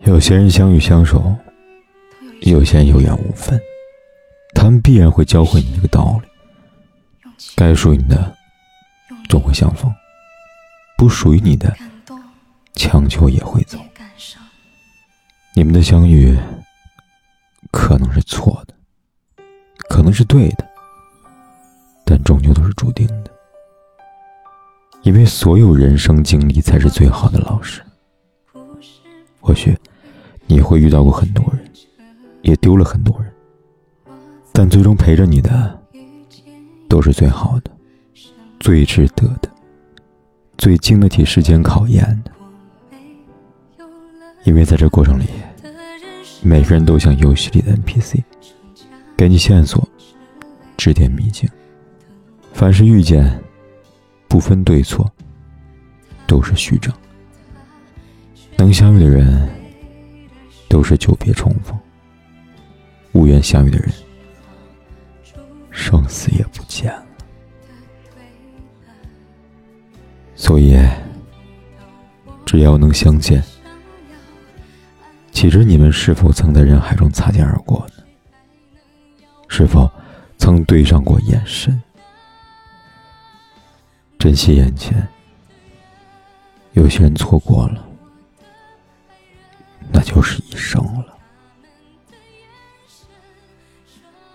有些人相遇相守，有些人有缘无分，他们必然会教会你一个道理，该属于你的终会相逢，不属于你的强求也会走。你们的相遇可能是错的，可能是对的，但终究都是注定的，因为所有人生经历才是最好的老师。或许你会遇到过很多人，也丢了很多人，但最终陪着你的都是最好的，最值得的，最经得起时间考验的。因为在这过程里，每个人都像游戏里的 NPC， 给你线索，指点迷津。凡是遇见，不分对错，都是虚张。能相遇的人都是久别重逢，无缘相遇的人生死也不见了。所以只要能相见，岂知你们是否曾在人海中擦肩而过呢？是否曾对上过眼神？珍惜眼前，有些人错过了，那就是一生了。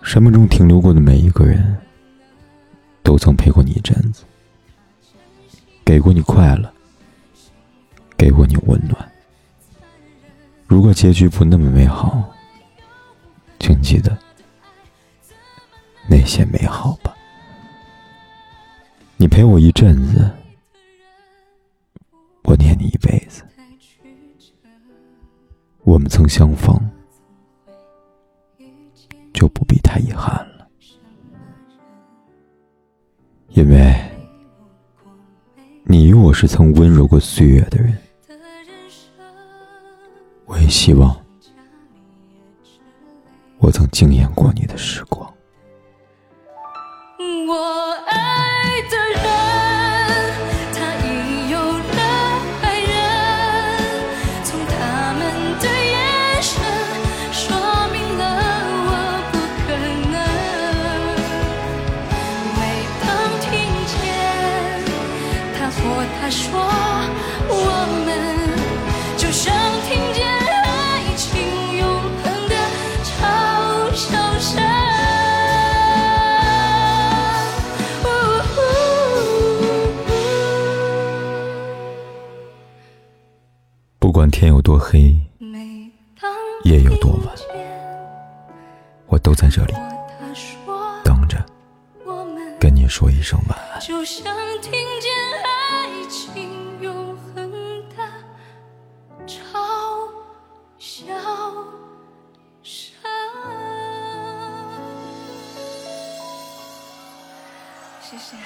生命中停留过的每一个人，都曾陪过你一阵子，给过你快乐，给过你温暖。如果结局不那么美好，请记得那些美好吧。你陪我一阵子，我念你一辈子。我们曾相逢，就不必太遗憾了，因为你与我是曾温柔过岁月的人。我也希望我曾惊艳过你的时光。我爱的人，他已有了爱人，从他们的眼神说明了我不可能。每当听见他或她说我们，就像听见爱情永恒的嘲笑声。不管天有多黑，夜有多晚，我都在这里等着跟你说一声晚安。就像听见爱情永恒的嘲笑声。谢谢。